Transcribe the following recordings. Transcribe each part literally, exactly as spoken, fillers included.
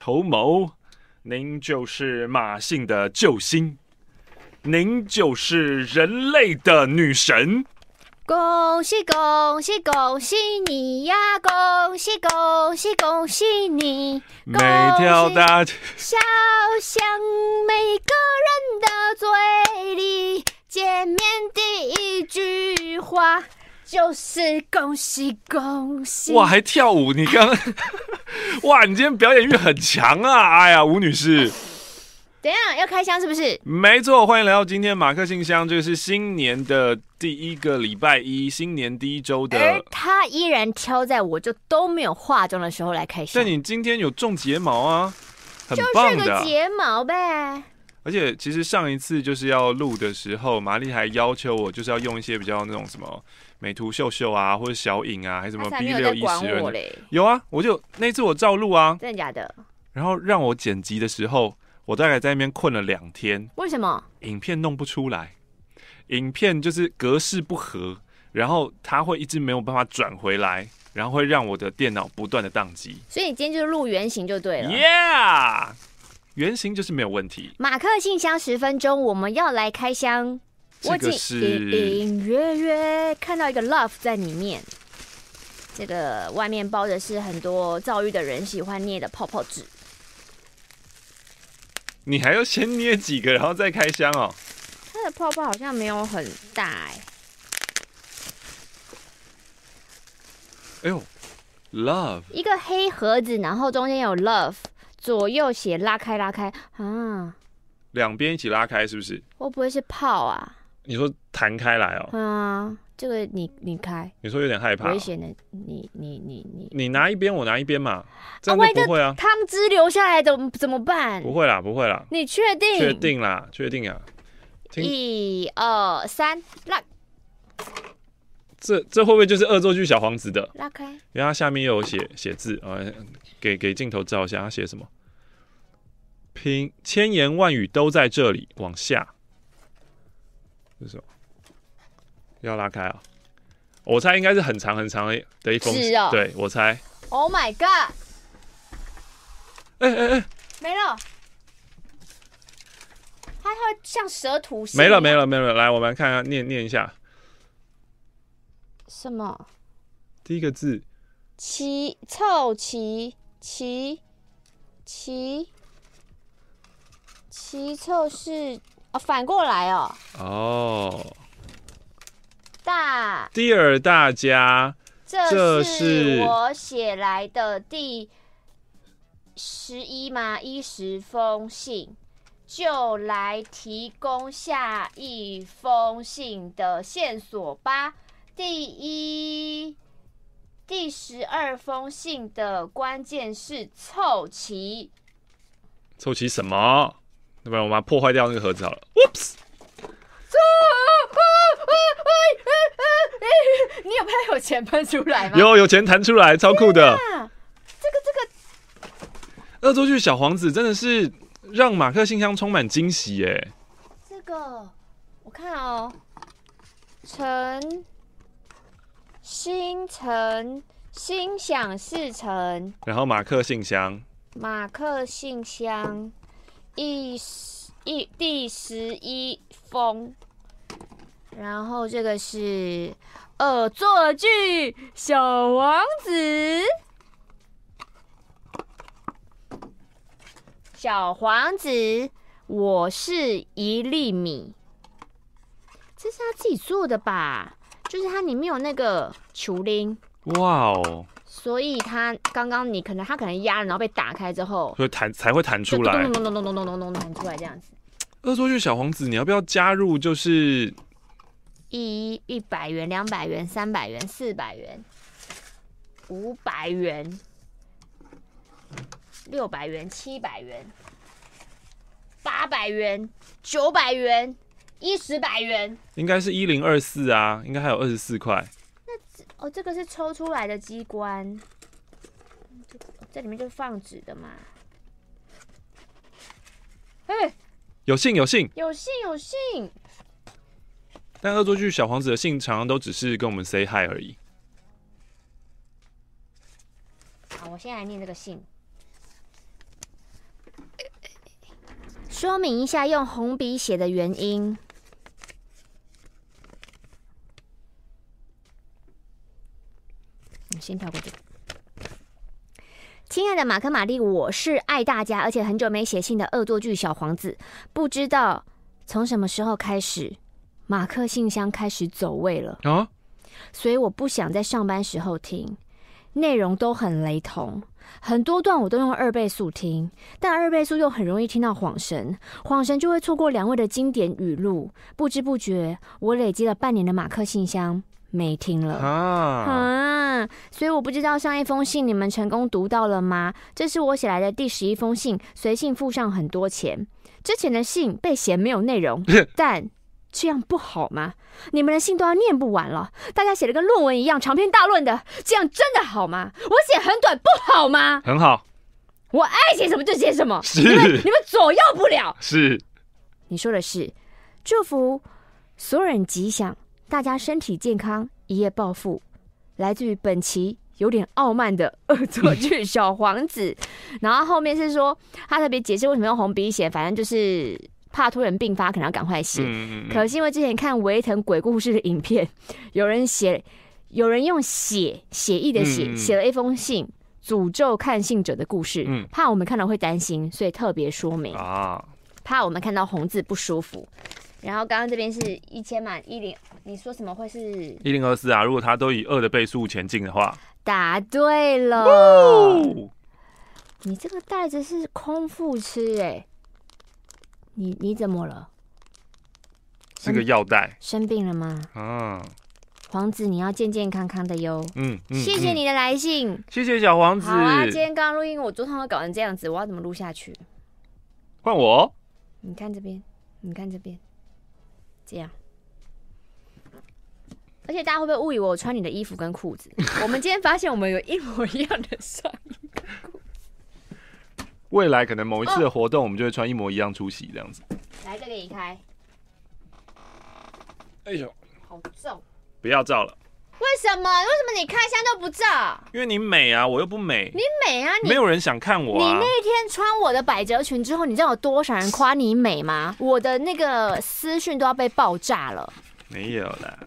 侯某，您就是马姓的救星，您就是人类的女神。恭喜恭喜恭喜你呀！恭喜恭喜恭喜你！每条大街小巷，每个人的嘴里，见面第一句话就是恭喜恭喜！哇，还跳舞！你刚哇，你今天表演欲很强啊！哎呀，吴女士。等一下要开箱是不是？没错，欢迎来到今天马克信箱，这是新年的第一个礼拜一，新年第一周的。而他依然挑在我就都没有化妆的时候来开箱。但你今天有种睫毛啊，很棒的。就是个睫毛呗。而且其实上一次就是要录的时候，玛丽还要求我就是要用一些比较那种什么美图秀秀啊，或者小影啊，还是什么 B 六一零。有啊，我就那次我照录啊。真的假的？然后让我剪辑的时候。我大概在那边困了两天，为什么？影片弄不出来，影片就是格式不合，然后它会一直没有办法转回来，然后会让我的电脑不断的宕机。所以你今天就是录原型就对了 ，Yeah， 原型就是没有问题。马克信箱十分钟，我们要来开箱。这个是隐隐约约看到一个 love 在里面，这个外面包的是很多躁郁的人喜欢捏的泡泡纸。你还要先捏几个，然后再开箱哦。它的泡泡好像没有很大哎、欸。哎呦 ，love 一个黑盒子，然后中间有 love， 左右写拉开拉开啊。两边一起拉开是不是？会不会是泡啊？你说弹开来哦。啊，这个你你开。你说有点害怕、哦。危险的，你你你你。你拿一边，我拿一边嘛。这样就不会啊。汤汁流下来的怎么办？不会啦，不会啦。你确定？确定啦，确定啊。一二三，拉。这这会不会就是恶作剧小皇子的？拉开。然后下面有写写字啊、呃，给给镜头照一下，他写什么？拼千言万语都在这里，往下。这是什么？要拉开啊！我猜应该是很长很长的一封信、哦，对我猜。Oh my god！ 哎哎哎，没了，它会像蛇图形。没了没了没了，来我们来看看念念一下。什么？第一个字。齐凑齐齐齐齐凑是哦，反过来哦。哦、oh.。大第二大家，这是我写来的第十一嘛一十封信，就来提供下一封信的线索吧。第一、第十二封信的关键是凑齐。凑齐什么？要不然我们破坏掉那个盒子好了。Whoops。你有怕有钱喷出来吗？有有钱弹出来，超酷的。啊、这个这个，恶作剧小皇子真的是让马克信箱充满惊喜耶。这个我看哦，成心成心想事成，然后马克信箱，马克信箱一一第十一封。然后这个是恶作剧小王子，小王子，我是一粒米。这是他自己做的吧？就是他里面有那个球铃。哇哦！所以他刚刚你可能他可能压了，然后被打开之后，所以弹才会弹出来，咚咚咚咚咚咚咚弹出来这样子。恶作剧小王子，你要不要加入？就是。一一百元、两百元、三百元、四百元、五百元、六百元、七百元、八百元、九百元、一十百元，应该是一零二四啊，应该还有二十四块。那哦，这个是抽出来的机关，这里面就是放纸的嘛。哎、欸，有信有信有信有信。但恶作剧小皇子的信常常都只是跟我们 say hi 而已。好，我先来念这个信。说明一下用红笔写的原因。先跳过这个。亲爱的马克、玛丽，我是爱大家，而且很久没写信的恶作剧小皇子。不知道从什么时候开始，马克信箱开始走位了啊，所以我不想在上班时候听，内容都很雷同。很多段我都用二倍速听，但二倍速又很容易听到晃神，晃神就会错过两位的经典语录。不知不觉，我累积了半年的马克信箱没听了啊！啊，所以我不知道上一封信你们成功读到了吗？这是我写来的第十一封信，随信附上很多钱。之前的信被嫌没有内容，但这样不好吗？你们的信都要念不完了，大家写的跟论文一样长篇大论的，这样真的好吗？我写很短不好吗？很好，我爱写什么就写什么，你们你们左右不了。是，你说的是，祝福所有人吉祥，大家身体健康，一夜暴富。来自于本期有点傲慢的恶作剧小皇子。然后后面是说他特别解释为什么用红笔写，反正就是。怕突然病发，可能要赶快写。嗯嗯嗯，可是因为之前看维腾鬼故事的影片，有人写，有人用写写意的写写、嗯嗯、了一封信，诅咒看信者的故事，嗯、怕我们看到会担心，所以特别说明、啊、怕我们看到红字不舒服。然后刚刚这边是一千嘛一零，你说什么会是一零二四啊？如果他都以二的倍数前进的话，答对了。哦、你这个袋子是空腹吃哎、欸。你你怎么了？是个药袋、嗯。生病了吗？啊，皇子，你要健健康康的哟、嗯。嗯，谢谢你的来信，嗯、谢谢小皇子。好啊，今天刚刚录音，我桌上都搞成这样子，我要怎么录下去？换我。你看这边，你看这边，这样。而且大家会不会误以为我穿你的衣服跟裤子？我们今天发现我们有一模一样的上衣跟裤子。未来可能某一次的活动，我们就会穿一模一样出席这样子。来，这个移开。哎呦，好重！不要照了。为什么？为什么你开箱都不照？因为你美啊，我又不美。你美啊，你没有人想看我啊。你那天穿我的百褶裙之后，你知道有多少人夸你美吗？我的那个私讯都要被爆炸了。没有啦。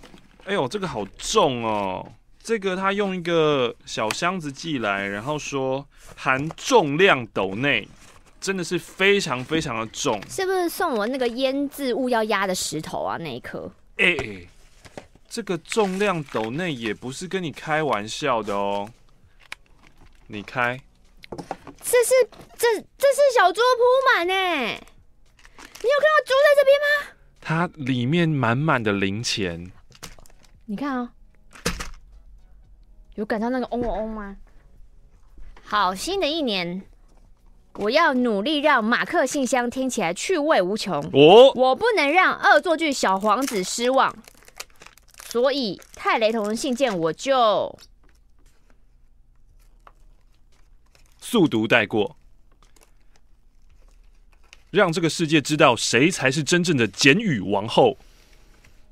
哎呦，这个好重哦。这个他用一个小箱子寄来，然后说含重量斗内，真的是非常非常的重。是不是送我那个腌制物要压的石头啊？那一颗？哎、欸，这个重量斗内也不是跟你开玩笑的哦。你开？这是这这是小猪铺满哎，你有看到猪在这边吗？它里面满满的零钱。你看啊、哦。有感到那个嗡嗡嗡吗？好，新的一年，我要努力让马克信箱听起来趣味无穷。哦，我不能让恶作剧小皇子失望，所以太雷同的信件我就速读带过，让这个世界知道谁才是真正的简语王后。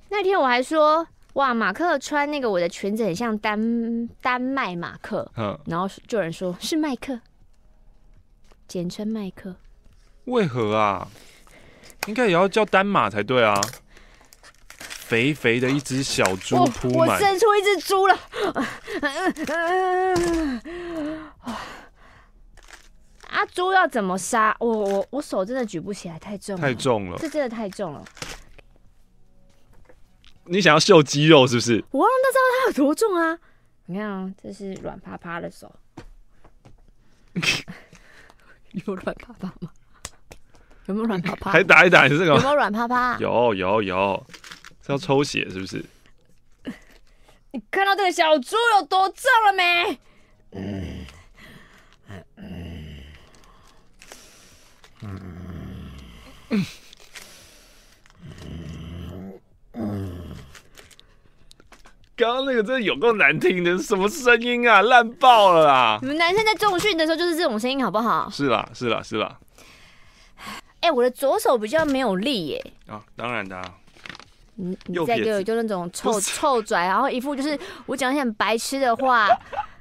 那天我还说。哇，马克穿那个我的裙子很像丹丹麦马克，嗯，然后就有人说是麦克，简称麦克，为何啊？应该也要叫丹马才对啊。肥肥的一只小猪扑满、哦，我生出一只猪了。啊，猪要怎么杀？我我我手真的举不起来，太重了，太重了，这真的太重了。你想要秀肌肉是不是？我让他知道他有多重啊！你看啊，这是软趴趴的手，有软趴趴吗？有没有软趴趴？还打一打是这个？有没有软趴趴？有有有，是要抽血是不是？你看到这个小猪有多重了没？嗯嗯嗯刚刚那个真的有够难听的，什么声音啊，烂爆了啦！你们男生在重训的时候就是这种声音，好不好？是啦，是啦，是啦。哎、欸，我的左手比较没有力耶、欸。啊，当然的、啊。你你再给我就那种臭臭拽，然后一副就是我讲一些很白痴的话，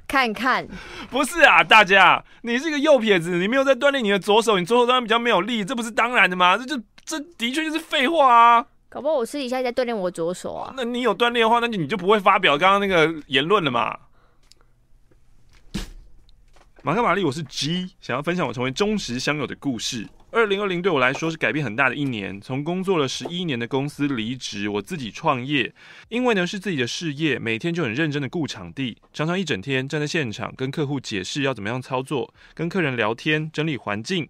看看。不是啊，大家，你是一个右撇子，你没有在锻炼你的左手，你左手当然比较没有力，这不是当然的吗？这就这的确就是废话啊。搞不好我私底下在锻炼我左手啊。那你有锻炼的话，那你就不会发表刚刚那个言论了嘛。马克玛丽，我是 G， 想要分享我成为忠实乡友的故事。二零二零对我来说是改变很大的一年，从工作了十一年的公司离职，我自己创业。因为呢是自己的事业，每天就很认真的顾场地，常常一整天站在现场跟客户解释要怎么样操作，跟客人聊天，整理环境。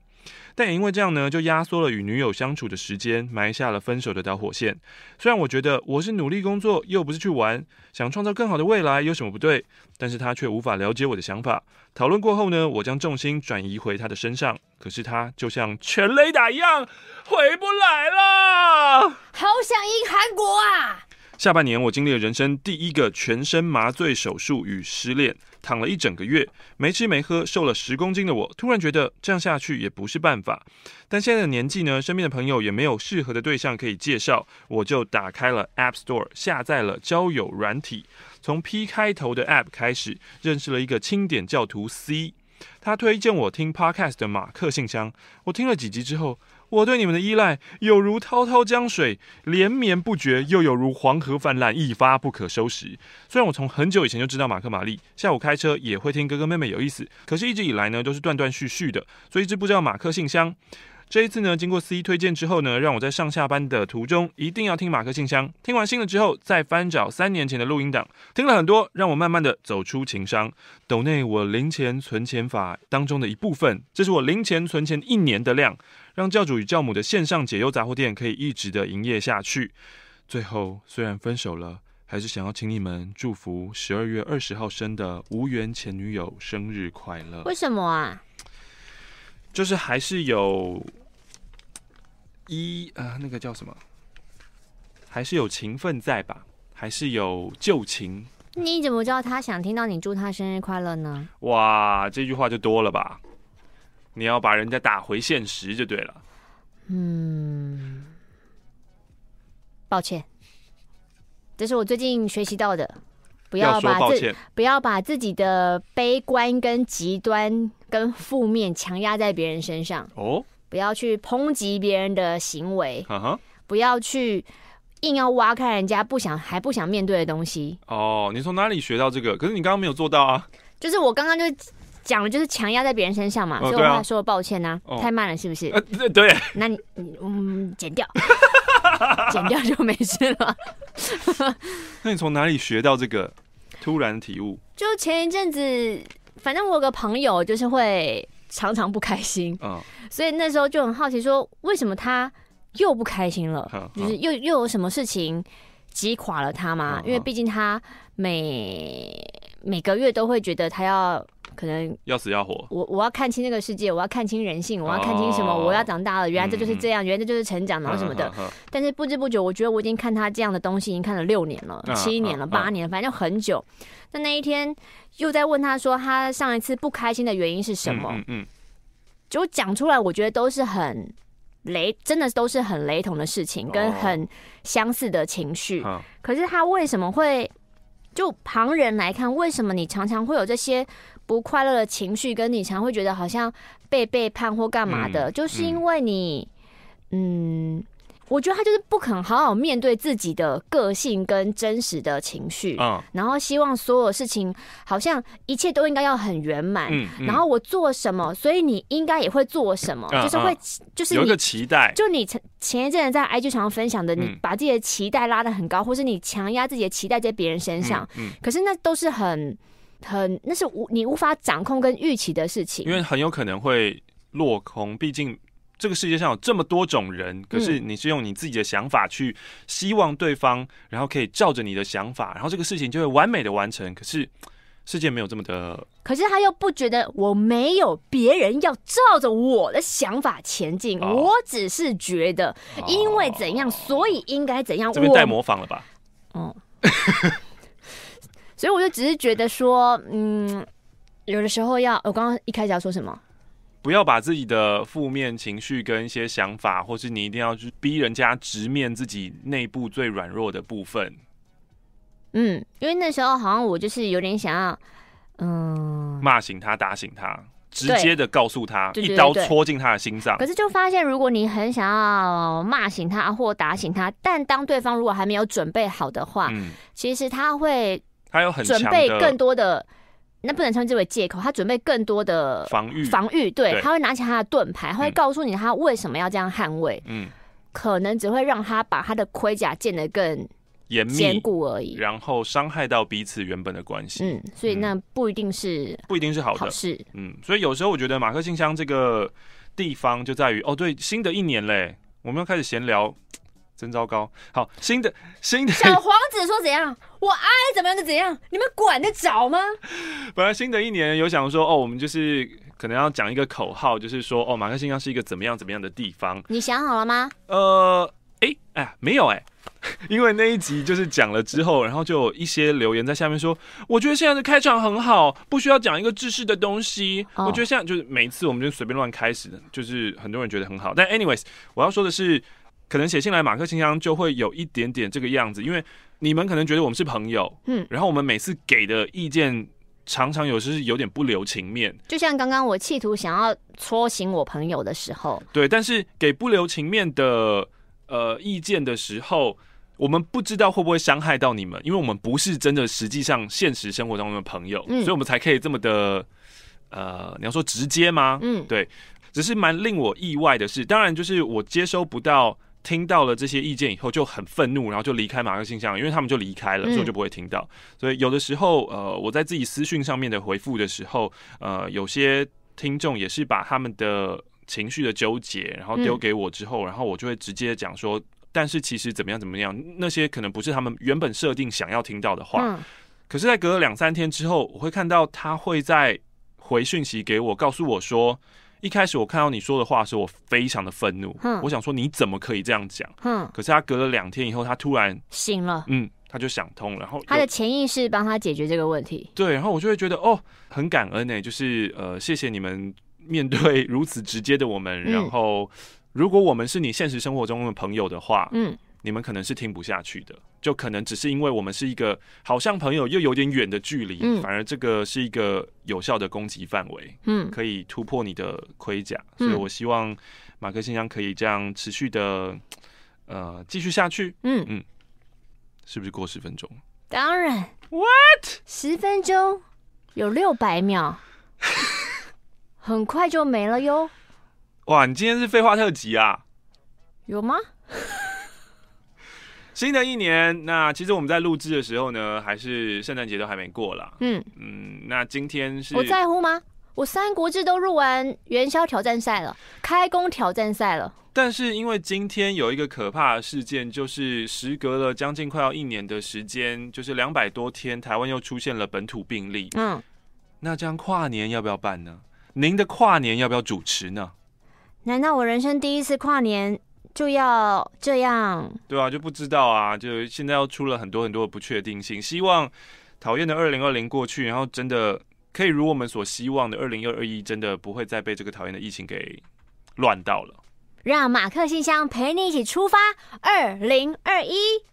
但也因为这样呢，就压缩了与女友相处的时间，埋下了分手的导火线。虽然我觉得我是努力工作，又不是去玩，想创造更好的未来，有什么不对？但是他却无法了解我的想法。讨论过后呢，我将重心转移回他的身上，可是他就像全雷打一样回不来了。好想赢韩国啊！下半年我经历了人生第一个全身麻醉手术与失恋，躺了一整个月，没吃没喝，瘦了十公斤的我，突然觉得这样下去也不是办法。但现在的年纪呢，身边的朋友也没有适合的对象可以介绍，我就打开了 App Store， 下载了交友软体，从 P 开头的 App 开始，认识了一个清点教徒 C。他推荐我听 Podcast 的马克信箱，我听了几集之后，我对你们的依赖有如滔滔江水，连绵不绝，又有如黄河泛滥，一发不可收拾。虽然我从很久以前就知道马克玛丽，下午开车也会听哥哥妹妹有意思，可是一直以来呢都是断断续续的，所以一直不知道马克信箱。这一次呢，经过 C 推荐之后呢，让我在上下班的途中一定要听马克信箱。听完新的之后，再翻找三年前的录音档，听了很多，让我慢慢的走出情伤。抖内我零钱存钱法当中的一部分，这是我零钱存钱一年的量，让教主与教母的线上解忧杂货店可以一直的营业下去。最后，虽然分手了，还是想要请你们祝福十二月二十号生的无缘前女友生日快乐。为什么啊？就是还是有一啊、呃，那个叫什么？还是有情分在吧？还是有旧情？你怎么知道他想听到你祝他生日快乐呢？哇，这句话就多了吧？你要把人家打回现实就对了。嗯，抱歉，这是我最近学习到的。不要把自不要把自己的悲观跟极端跟负面强压在别人身上哦，不要去抨击别人的行为，啊、不要去硬要挖开人家不想还不想面对的东西哦。你从哪里学到这个？可是你刚刚没有做到啊。就是我刚刚就讲了，就是强压在别人身上嘛，哦、所以我说了抱歉啊，哦、太慢了是不是？呃、对对。那你嗯剪掉。剪掉就没事了。那你从哪里学到这个突然体悟？就前一阵子，反正我有个朋友就是会常常不开心，嗯、所以那时候就很好奇，说为什么他又不开心了？嗯、就是又又有什么事情击垮了他吗？嗯、因为毕竟他每每个月都会觉得他要。可能要死要活，我我要看清这个世界，我要看清人性，我要看清什么，哦、我要长大了，原来这就是这样，嗯、原来这就是成长，然后什么的。嗯嗯嗯、但是不知不觉，我觉得我已经看他这样的东西，已经看了六年了、嗯、七年了、嗯、八年了，反正就很久。那、嗯、那一天又在问他说，他上一次不开心的原因是什么？嗯嗯，嗯就讲出来，我觉得都是很雷，真的都是很雷同的事情，跟很相似的情绪。哦、可是他为什么会？就旁人来看，为什么你常常会有这些不快乐的情绪，跟你常会觉得好像被背叛或干嘛的，嗯、就是因为你，嗯，我觉得他就是不肯好好面对自己的个性跟真实的情绪，哦、然后希望所有事情好像一切都应该要很圆满，嗯嗯、然后我做什么，所以你应该也会做什么，嗯、就是会，嗯、就是你有一个期待，就你。前一阵子在 I G 常分享的，你把自己的期待拉得很高，嗯、或是你强压自己的期待在别人身上，嗯嗯、可是那都是很很那是无你无法掌控跟预期的事情，因为很有可能会落空。毕竟这个世界上有这么多种人，可是你是用你自己的想法去希望对方，嗯、然后可以照着你的想法，然后这个事情就会完美的完成。可是世界没有这么的，可是他又不觉得我没有别人要照着我的想法前进，哦、我只是觉得因为怎样，哦、所以应该怎样。这边带模仿了吧？哦，所以我就只是觉得说，嗯，有的时候要我刚刚一开始要说什么？不要把自己的负面情绪跟一些想法，或是你一定要去逼人家直面自己内部最软弱的部分。嗯，因为那时候好像我就是有点想要，嗯，骂醒他，打醒他，直接的告诉他，一刀戳进他的心脏。可是就发现，如果你很想要骂醒他或打醒他，但当对方如果还没有准备好的话，嗯、其实他会，他有很准备更多的。那不能称之为借口，他准备更多的防御，防御对，对他会拿起他的盾牌，他会告诉你他为什么要这样捍卫，嗯，可能只会让他把他的盔甲建得更坚固而已，然后伤害到彼此原本的关系，嗯，所以那不一定是、嗯、不一定是好的，好事，嗯，所以有时候我觉得马克信箱这个地方就在于，哦，对，新的一年嘞，我们要开始闲聊。真糟糕！好，新的新的小皇子说怎样，我爱怎么样就怎样，你们管得着吗？本来新的一年有想说，哦，我们就是可能要讲一个口号，就是说，哦，马克信箱是一个怎么样怎么样的地方。你想好了吗？呃，哎、欸、哎、欸，没有哎、欸，因为那一集就是讲了之后，然后就有一些留言在下面说，我觉得现在的开场很好，不需要讲一个制式的东西。哦、我觉得现在就是每次我们就随便乱开始，就是很多人觉得很好。但 anyways， 我要说的是。可能写信来马克信箱就会有一点点这个样子，因为你们可能觉得我们是朋友，嗯，然后我们每次给的意见常常有时是有点不留情面，就像刚刚我企图想要戳醒我朋友的时候，对，但是给不留情面的呃意见的时候，我们不知道会不会伤害到你们，因为我们不是真的实际上现实生活中的朋友，嗯，所以我们才可以这么的呃，你要说直接吗？嗯，对，只是蛮令我意外的是，当然就是我接收不到。听到了这些意见以后就很愤怒，然后就离开马克信箱，因为他们就离开了，所以我就不会听到。嗯、所以有的时候，呃，我在自己私讯上面的回复的时候，呃，有些听众也是把他们的情绪的纠结，然后丢给我之后，然后我就会直接讲说，但是其实怎么样怎么样，那些可能不是他们原本设定想要听到的话。嗯、可是，在隔了两三天之后，我会看到他会在回讯息给我，告诉我说。一开始我看到你说的话的时候，我非常的愤怒。嗯、我想说你怎么可以这样讲？嗯、可是他隔了两天以后，他突然醒了。嗯，他就想通了，然后他的潜意识帮他解决这个问题。对，然后我就会觉得哦，很感恩哎、欸，就是呃，谢谢你们面对如此直接的我们。嗯、然后，如果我们是你现实生活中的朋友的话，嗯，你们可能是听不下去的，就可能只是因为我们是一个好像朋友又有点远的距离，嗯、反而这个是一个。有效的攻击范围，嗯，可以突破你的盔甲，嗯、所以我希望马克信箱可以这样持续的，呃，继续下去，嗯嗯，是不是过十分钟？当然 ，what？ 十分钟有六百秒，很快就没了哟。哇，你今天是废话特辑啊？有吗？新的一年，那其实我们在录制的时候呢，还是圣诞节都还没过啦。嗯嗯，那今天是我在乎吗？我三国志都入完元宵挑战赛了，开工挑战赛了。但是因为今天有一个可怕的事件，就是时隔了将近快要一年的时间，就是两百多天，台湾又出现了本土病例。嗯，那这样跨年要不要办呢？您的跨年要不要主持呢？难道我人生第一次跨年？就要这样，对啊，就不知道啊，就现在又出了很多很多的不确定性。希望讨厌的二零二零过去，然后真的可以如我们所希望的二零二一，真的不会再被这个讨厌的疫情给乱到了。让马克信箱陪你一起出发，二零二一。